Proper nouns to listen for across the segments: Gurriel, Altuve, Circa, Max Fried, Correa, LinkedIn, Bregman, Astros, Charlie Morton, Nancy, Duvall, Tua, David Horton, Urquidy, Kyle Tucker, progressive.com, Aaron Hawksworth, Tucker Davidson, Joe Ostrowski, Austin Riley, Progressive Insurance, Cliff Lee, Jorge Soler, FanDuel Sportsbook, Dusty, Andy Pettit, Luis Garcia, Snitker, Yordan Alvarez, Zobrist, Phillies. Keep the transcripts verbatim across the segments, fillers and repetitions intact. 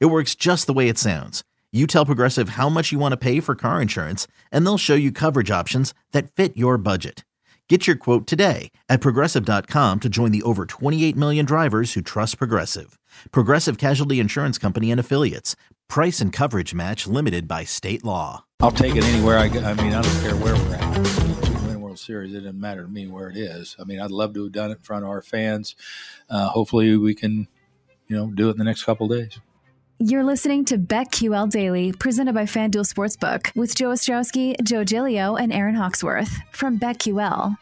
It works just the way it sounds. You tell Progressive how much you want to pay for car insurance, and they'll show you coverage options that fit your budget. Get your quote today at progressive dot com to join the over twenty-eight million drivers who trust Progressive. Progressive Casualty Insurance Company and Affiliates. Price and coverage match limited by state law. I'll take it anywhere. I, I mean, I don't care where we're at. Series, it doesn't matter to me where it is. I mean, I'd love to have done it in front of our fans. Uh, hopefully we can, you know, do it in the next couple of days. You're listening to BetQL Daily, presented by FanDuel Sportsbook with Joe Ostrowski, Joe Giglio, and Aaron Hawksworth from BetQL.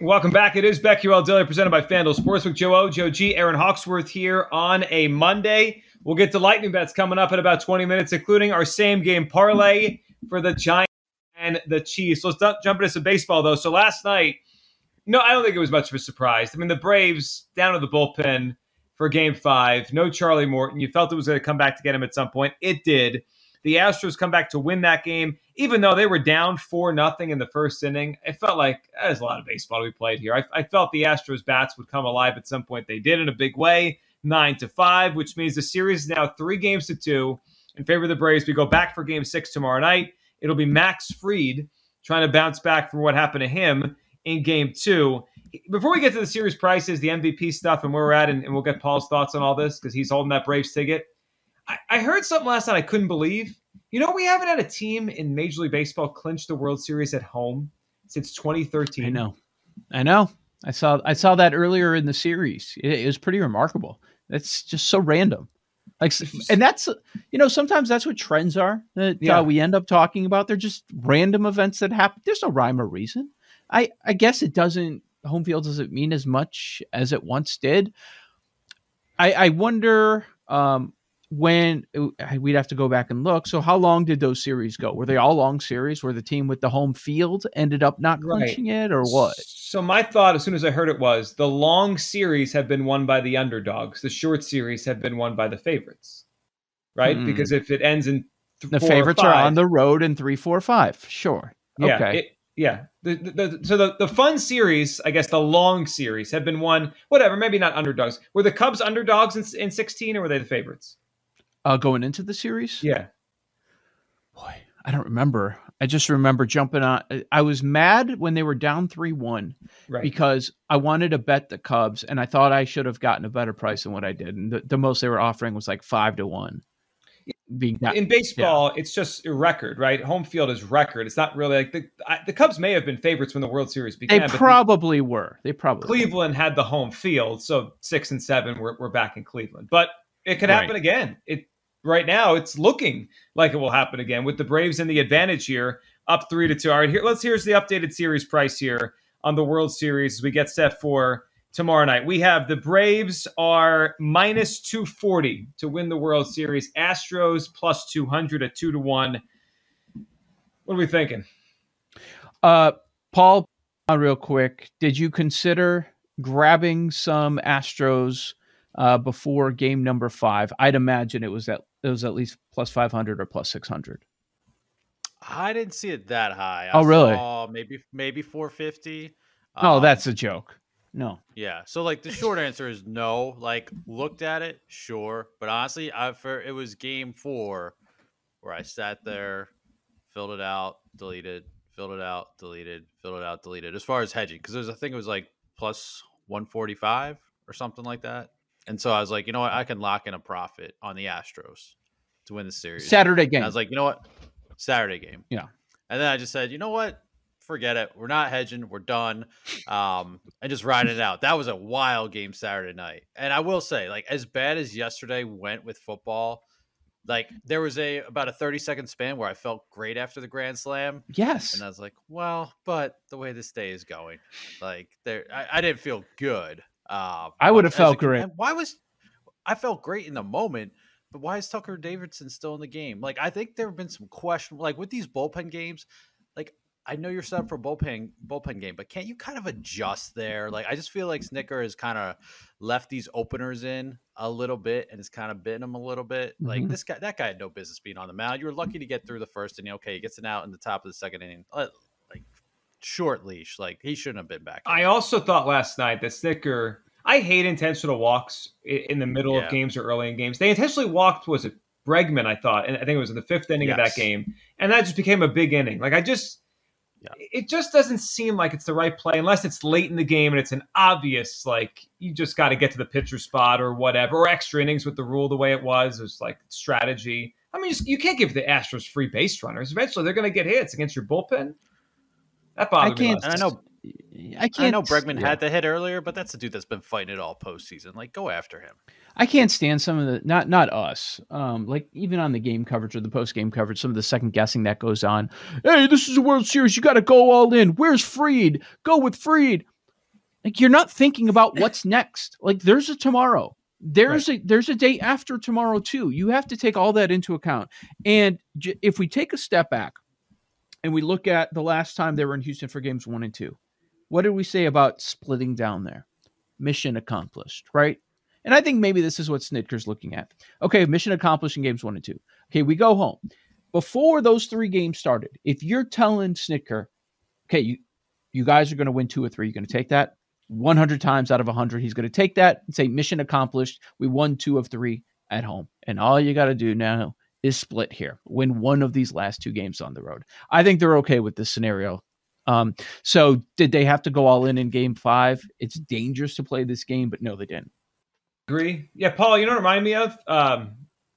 Welcome back. It is BetQL Daily, presented by FanDuel Sportsbook. Joe O, Joe G, Aaron Hawksworth here on a Monday. We'll get to lightning bets coming up in about twenty minutes, including our same game parlay for the Giants and the Chiefs. Let's jump into some baseball, though. So last night, no, I don't think it was much of a surprise. I mean, the Braves down to the bullpen for Game five. No Charlie Morton. You felt it was going to come back to get him at some point. It did. The Astros come back to win that game, even though they were down four nothing in the first inning. It felt like eh, there's a lot of baseball to be played here. I, I felt the Astros' bats would come alive at some point. They did in a big way, nine to five, which means the series is now three games to two in favor of the Braves. We go back for Game six tomorrow night. It'll be Max Fried trying to bounce back from what happened to him in Game two. Before we get to the series prices, the M V P stuff, and where we're at, and, and we'll get Paul's thoughts on all this because he's holding that Braves ticket. I, I heard something last night I couldn't believe. You know, we haven't had a team in Major League Baseball clinch the World Series at home since twenty thirteen. I know. I know. I saw I saw that earlier in the series. It, it was pretty remarkable. That's just so random. Like, and that's, you know, sometimes that's what trends are that yeah. uh, we end up talking about. They're just random events that happen. There's no rhyme or reason. I, I guess it doesn't, home field doesn't mean as much as it once did. I, I wonder um, when it, we'd have to go back and look. So how long did those series go? Were they all long series where the team with the home field ended up not clinching right. it or what? So my thought as soon as I heard it was the long series have been won by the underdogs. The short series have been won by the favorites, right? Mm. Because if it ends in th- the favorites five, are on the road in three, four, five. Sure. Yeah, okay. It, yeah. The, the, the, so the, the fun series, I guess the long series have been won, whatever, maybe not underdogs. Were the Cubs underdogs in, in sixteen or were they the favorites? Uh, going into the series? Yeah. Boy, I don't remember. I just remember jumping on. I was mad when they were down three one right. because I wanted to bet the Cubs, and I thought I should have gotten a better price than what I did. And the, the most they were offering was like five to one. Being not, in baseball, yeah. it's just a record, right? Home field is record. It's not really like the I, the Cubs may have been favorites when the World Series began. They probably but were. They probably Cleveland were. Had the home field, so six and seven were were back in Cleveland. But it could happen right. again. It. Right now, it's looking like it will happen again with the Braves in the advantage here, up three to two. All right, here let's here's the updated series price here on the World Series as we get set for tomorrow night. We have the Braves are minus two forty to win the World Series. Astros plus two hundred at two to one. What are we thinking? Uh, Paul, real quick, did you consider grabbing some Astros uh, before game number five? I'd imagine it was that. It was at least plus five hundred or plus six hundred. I didn't see it that high. I oh, really? Saw maybe, maybe four fifty. Oh, um, that's a joke. No. Yeah. So like the short answer is no, like looked at it. Sure. But honestly, I, for, it was game four where I sat there, filled it out, deleted, filled it out, deleted, filled it out, deleted as far as hedging. Cause there's, I think it was like plus one forty-five or something like that. And so I was like, you know what? I can lock in a profit on the Astros to win the series. Saturday game. And I was like, you know what? Saturday game. Yeah. And then I just said, you know what? Forget it. We're not hedging. We're done. Um, and just riding it out. That was a wild game Saturday night. And I will say, like, as bad as yesterday went with football, like there was a about a thirty second span where I felt great after the grand slam. Yes. And I was like, well, but the way this day is going, like there, I, I didn't feel good. Uh, I would have felt great. Why was I felt great in the moment, But why is Tucker Davidson still in the game? Like, I think there have been some questions, like with these bullpen games, like I know you're set up for bullpen bullpen game, but can't you kind of adjust there? Like, I just feel like Snitker has kind of left these openers in a little bit and it's kind of bitten them a little bit. Mm-hmm. Like this guy, that guy had no business being on the mound. You were lucky to get through the first inning. Okay, he gets an out in the top of the second inning. Like short leash. Like he shouldn't have been back. I also thought last night that Snitker. I hate intentional walks in the middle yeah. of games or early in games. They intentionally walked, was it Bregman, I thought, and I think it was in the fifth inning yes. of that game. And that just became a big inning. Like I just, yeah. it just doesn't seem like it's the right play unless it's late in the game and it's an obvious, like you just got to get to the pitcher spot or whatever, or extra innings with the rule the way it was. It was like strategy. I mean, you can't give the Astros free base runners. Eventually they're going to get hits against your bullpen. That bothered I can't, me. And I know. I can't. I know Bregman yeah. had the hit earlier, but that's a dude that's been fighting it all postseason. Like, go after him. I can't stand some of the not not us. Um, like even on the game coverage or the post game coverage, some of the second guessing that goes on. Hey, this is a World Series. You got to go all in. Where's Fried? Go with Fried. Like you're not thinking about what's next. Like there's a tomorrow. There's right. a there's a day after tomorrow too. You have to take all that into account. And j- if we take a step back and we look at the last time they were in Houston for games one and two. What did we say about splitting down there? Mission accomplished, right? And I think maybe this is what Snitker's looking at. Okay, mission accomplished in games one and two. Okay, we go home. Before those three games started, if you're telling Snitker, okay, you, you guys are going to win two or three, you're going to take that one hundred times out of one hundred, he's going to take that and say mission accomplished. We won two of three at home. And all you got to do now is split here. Win one of these last two games on the road. I think they're okay with this scenario. Um, so did they have to go all in in game five? It's dangerous to play this game, but no, they didn't. Agree. Yeah. Paul, you know what it reminded me of? Um,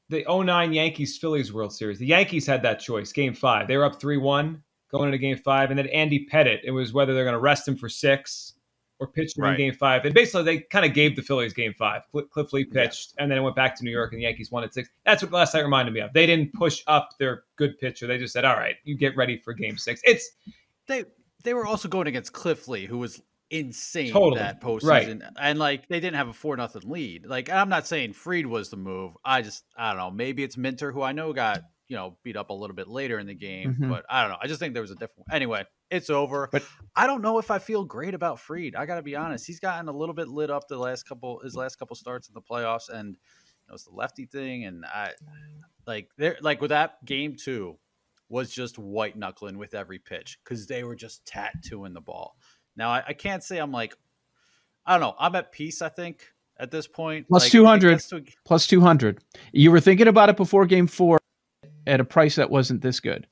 the oh nine Yankees Phillies World Series. The Yankees had that choice game five, they were up three, one going into game five. And then Andy Pettit, it was whether they're going to rest him for six or pitch him right. in game five. And basically they kind of gave the Phillies game five. Cliff Lee pitched yeah. and then it went back to New York and the Yankees won at six. That's what last night reminded me of. They didn't push up their good pitcher. They just said, all right, you get ready for game six. It's, They they were also going against Cliff Lee, who was insane totally. that postseason. Right. And, like, they didn't have a four nothing lead. Like, I'm not saying Fried was the move. I just, I don't know. Maybe it's Minter, who I know got, you know, beat up a little bit later in the game. Mm-hmm. But I don't know. I just think there was a different one. Anyway, it's over. But I don't know if I feel great about Fried. I got to be honest. He's gotten a little bit lit up the last couple, his last couple starts in the playoffs. And you know, it was the lefty thing. And I, like, there, like, with that game, too. Was just white knuckling with every pitch because they were just tattooing the ball. Now I, I can't say I'm like, I don't know. I'm at peace. I think at this point, plus like, two hundred, to... plus two hundred. You were thinking about it before game four at a price that wasn't this good.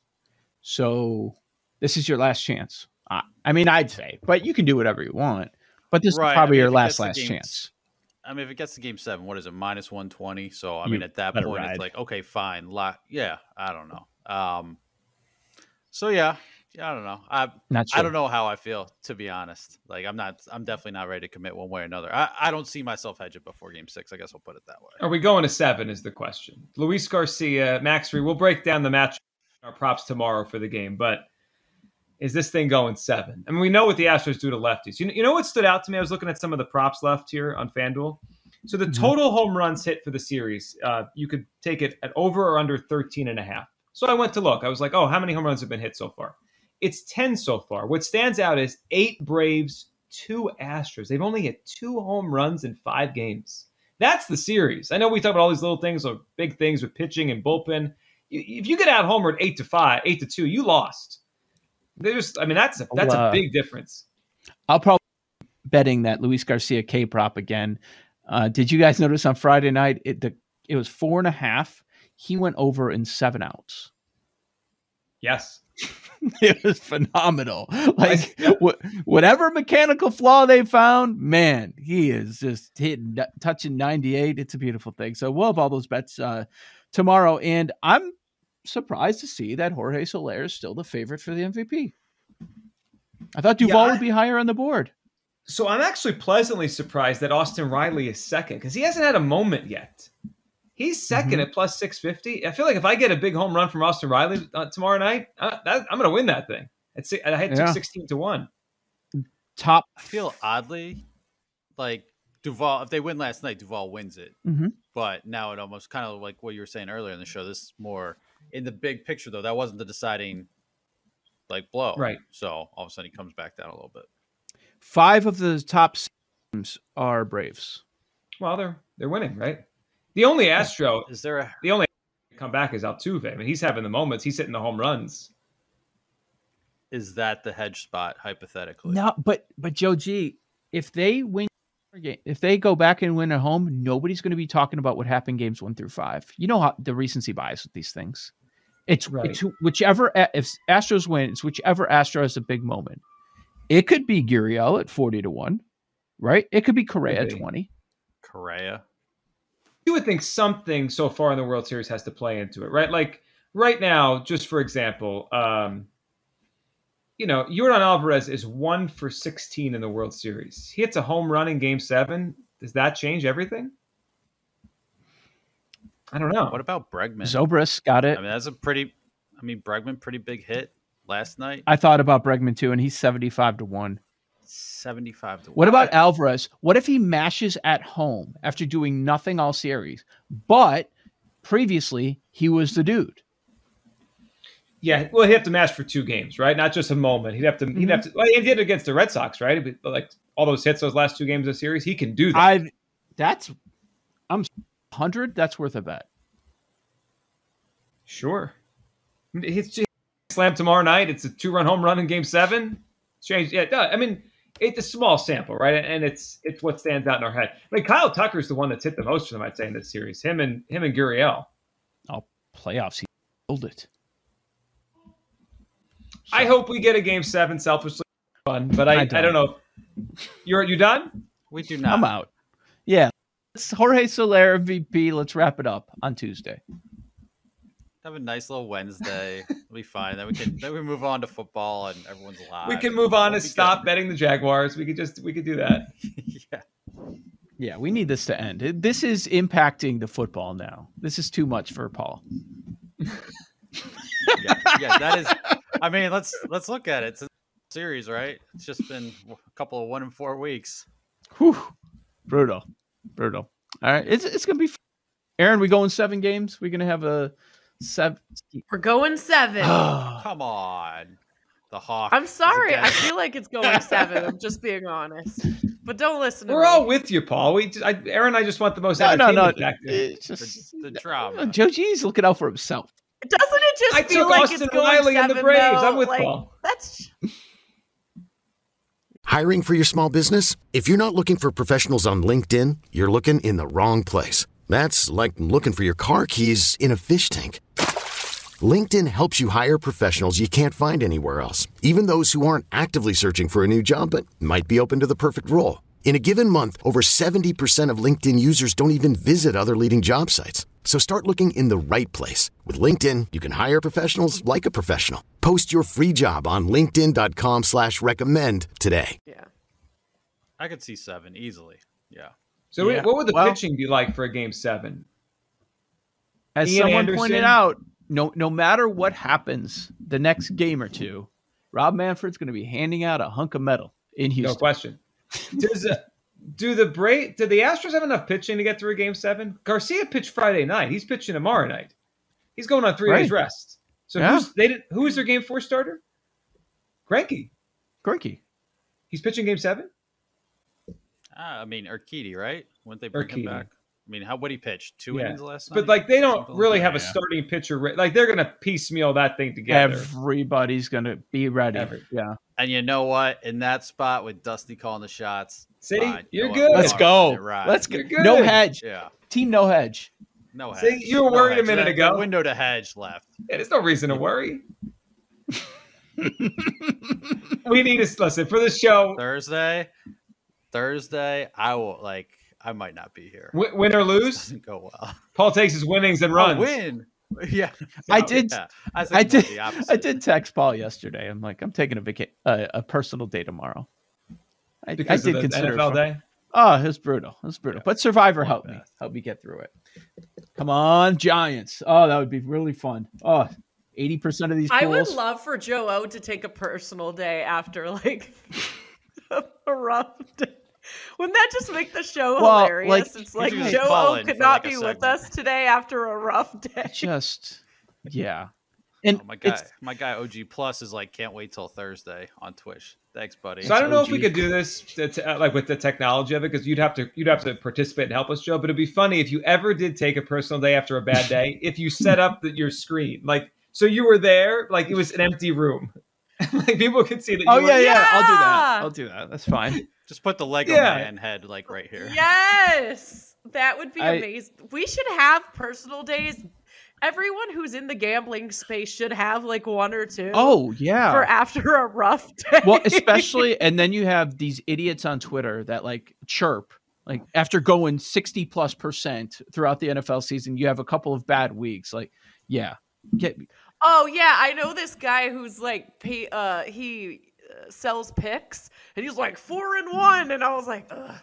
So this is your last chance. I, I mean, I'd say, but you can do whatever you want, but this right. is probably I mean, your last, last game, chance. I mean, if it gets to game seven, what is it? Minus one twenty. So I you mean, at that point, ride. It's like, okay, fine. Lot. Yeah. I don't know. Um, So, yeah, I don't know. I not sure. I don't know how I feel, to be honest. Like, I'm not I'm definitely not ready to commit one way or another. I, I don't see myself hedge it before game six. I guess I'll put it that way. Are we going to seven is the question. Luis Garcia, Max Fried, we'll break down the match, our props tomorrow for the game. But is this thing going seven? I mean, we know what the Astros do to lefties. You, you know what stood out to me? I was looking at some of the props left here on FanDuel. So the total mm-hmm. home runs hit for the series, uh, you could take it at over or under thirteen and a half. So I went to look. I was like, oh, how many home runs have been hit so far? It's ten so far. What stands out is eight Braves, two Astros. They've only hit two home runs in five games. That's the series. I know we talk about all these little things or big things with pitching and bullpen. If you get out homered eight to five, eight to two, you lost. There's, I mean, that's a, that's a big difference. I'll probably be betting that Luis Garcia K prop again. Uh, did you guys notice on Friday night it the it was four and a half? He went over in seven outs. Yes. It was phenomenal. Like wh- whatever mechanical flaw they found, man, he is just hitting, touching ninety-eight. It's a beautiful thing. So we'll have all those bets uh, tomorrow. And I'm surprised to see that Jorge Soler is still the favorite for the M V P. I thought Duvall yeah, I- would be higher on the board. So I'm actually pleasantly surprised that Austin Riley is second because he hasn't had a moment yet. He's second mm-hmm. at plus six fifty. I feel like if I get a big home run from Austin Riley uh, tomorrow night, uh, that, I'm going to win that thing. It's, I had yeah. sixteen to one. Top. I feel oddly like Duvall, if they win last night, Duvall wins it. Mm-hmm. But now it almost kind of like what you were saying earlier in the show, this is more in the big picture, though. That wasn't the deciding like blow. Right. So all of a sudden he comes back down a little bit. Five of the top teams are Braves. Well, they're, they're winning, right? The only Astro is there. A- the only come back is Altuve. I mean, he's having the moments. He's hitting the home runs. Is that the hedge spot hypothetically? No, but but Joe G, if they win, if they go back and win at home, nobody's going to be talking about what happened games one through five. You know how the recency bias with these things. It's, right. it's whichever if Astros win, it's whichever Astro has a big moment. It could be Gurriel at forty to one, right? It could be Correa at twenty. Correa. You would think something so far in the World Series has to play into it, right? Like right now, just for example. Um, You know, Yordan Alvarez is one for sixteen in the World Series. He hits a home run in Game Seven. Does that change everything? I don't know. What about Bregman? Zobrist got it. I mean, that's a pretty. I mean, Bregman pretty big hit last night. I thought about Bregman too, and he's seventy-five to one. Seventy-five to one. What about Alvarez? What if he mashes at home after doing nothing all series? But previously, he was the dude. Yeah, well, he'd have to mash for two games, right? Not just a moment. He'd have to. Mm-hmm. He'd have to. Well, he did it against the Red Sox, right? But like all those hits, those last two games of the series, he can do that. I. That's. I'm hundred. That's worth a bet. Sure. It's just slam tomorrow night. It's a two-run home run in Game Seven. Strange. Yeah. I mean, it's a small sample, right? And it's it's what stands out in our head. I mean, Kyle Tucker is the one that's hit the most for them, I'd say, in this series. Him and him and Gurriel. Oh, playoffs. He killed it. So. I hope we get a Game Seven. Selfishly fun, but I, I, don't. I don't know. You're you done? We do not. I'm out. Yeah, it's Jorge Soler M V P. Let's wrap it up on Tuesday. Have a nice little Wednesday. It'll be fine. Then we can then we move on to football and everyone's alive. We can move on we'll to stop good. betting the Jaguars. We could just we could do that. yeah. Yeah, we need this to end. This is impacting the football now. This is too much for Paul. yeah, yeah, that is. I mean, let's let's look at it. It's a series, right? It's just been a couple of one in four weeks. Whew. Brutal. Brutal. All right. It's it's going to be fun. Aaron, we going seven games? We're going to have a seven. We're going seven. Come on. The Hawks. I'm sorry. I feel like it's going seven. I'm just being honest. But don't listen to We're me. all with you, Paul. We, just, I, Aaron and I just want the most no, entertainment no, no. back there. It's just the, the drama. Joe G's looking out for himself. Doesn't it just I feel like Austin it's going Riley seven, and the Braves. Though? I'm with like, Paul. That's... Hiring for your small business? If you're not looking for professionals on LinkedIn, you're looking in the wrong place. That's like looking for your car keys in a fish tank. LinkedIn helps you hire professionals you can't find anywhere else, even those who aren't actively searching for a new job but might be open to the perfect role. In a given month, over seventy percent of LinkedIn users don't even visit other leading job sites. So start looking in the right place. With LinkedIn, you can hire professionals like a professional. Post your free job on linkedin.com slash recommend today. Yeah. I could see seven easily. Yeah. So yeah. what would the well, pitching be like for a game seven? As Ian someone Anderson? pointed out, no, no matter what happens the next game or two, Rob Manfred's going to be handing out a hunk of metal in Houston. No question. Does a, do the Bra- do the Astros have enough pitching to get through a game seven? Garcia pitched Friday night. He's pitching tomorrow night. He's going on three right. days rest. So yeah. who's they didn't who is their game four starter? Greinke. Greinke. He's pitching game seven? Uh, I mean Urquidy, right? Wouldn't they bring Urquidy. him back? I mean, how would he pitch? Two yeah. innings last night? But like they don't Something really like have that, a yeah. starting pitcher re- like they're gonna piecemeal that thing together. Everybody's gonna be ready. Every- yeah. And you know what? In that spot with Dusty calling the shots. See, fine. you're you good. Let's go. Let's go. No hedge. Yeah. Team no hedge. No hedge. See, you were no worried hedge. a minute ago. That window to hedge left. Yeah, there's no reason to worry. we need to listen for the show. Thursday. Thursday, I will like I might not be here. Win, win or lose? Doesn't go well. Paul takes his winnings and runs. Oh, win. Yeah, so, I did. Yeah. I, I did. I did text Paul yesterday. I'm like, I'm taking a vaca- uh, a personal day tomorrow. I, I did consider N F L day. Oh, it was brutal. It was brutal. Yeah. But Survivor helped me. Helped me get through it. Come on, Giants. Oh, that would be really fun. Oh, eighty percent of these pools. I would love for Joe O to take a personal day after like a rough day. Wouldn't that just make the show well, hilarious? Like, it's like Joe O could not like be with us today after a rough day. Just, yeah. And oh, my guy, my guy O G Plus is like, can't wait till Thursday on Twitch. Thanks, buddy. So it's I don't know O G. If we could do this to, to, like with the technology of it, because you'd have to you'd have to participate and help us, Joe. But it'd be funny if you ever did take a personal day after a bad day, if you set up the, your screen, like so you were there, like it was an empty room, like people could see that. You oh were, yeah, yeah, yeah, I'll do that. I'll do that. That's fine. Just put the Lego yeah. man head like right here. Yes, that would be I, amazing. We should have personal days. Everyone who's in the gambling space should have like one or two. Oh, yeah. For after a rough day. Well, especially, and then you have these idiots on Twitter that like chirp, like after going sixty plus percent throughout the N F L season, you have a couple of bad weeks. Like, yeah. Get me. Oh, yeah. I know this guy who's like, uh, he sells picks and he's like four and one. And I was like, ugh.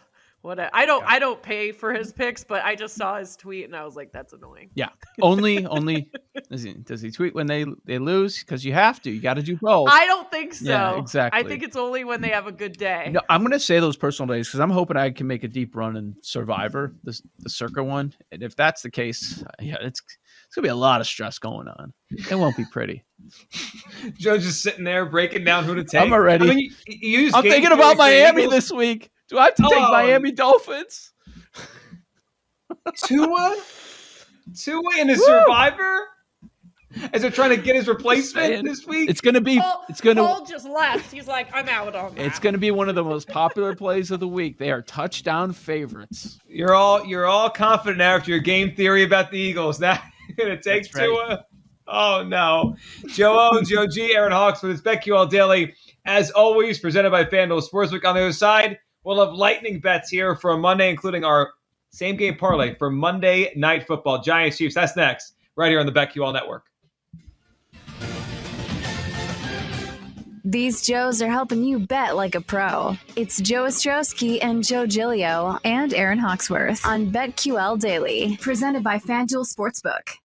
What a, I don't, yeah. I don't pay for his picks, but I just saw his tweet and I was like, "That's annoying." Yeah, only, only does he does he tweet when they they lose? Because you have to, you got to do both. I don't think so. Yeah, exactly. I think it's only when they have a good day. No, I'm gonna say those personal days because I'm hoping I can make a deep run in Survivor, the the Circa one. And if that's the case, yeah, it's it's gonna be a lot of stress going on. It won't be pretty. Joe's just sitting there breaking down who to take. I'm already. I mean, you, you I'm thinking about Miami able- this week. Do I have to take oh. Miami Dolphins? Tua? Tua in a Woo. Survivor? As they're trying to get his replacement this week? It's going to be... Paul, it's gonna, Paul just left. He's like, I'm out on that. It's going to be one of the most popular plays of the week. They are touchdown favorites. You're all you're all confident now after your game theory about the Eagles. Now you're going to take That's Tua? Right. Oh, no. Joe O, Joe G, Aaron Hawksworth. It's BetQL Daily. As always, presented by FanDuel Sportsbook. On the other side, we'll have lightning bets here for Monday, including our same-game parlay for Monday Night Football. Giants, Chiefs, that's next, right here on the BetQL Network. These Joes are helping you bet like a pro. It's Joe Ostrowski and Joe Giglio and Aaron Hawksworth on BetQL Daily, presented by FanDuel Sportsbook.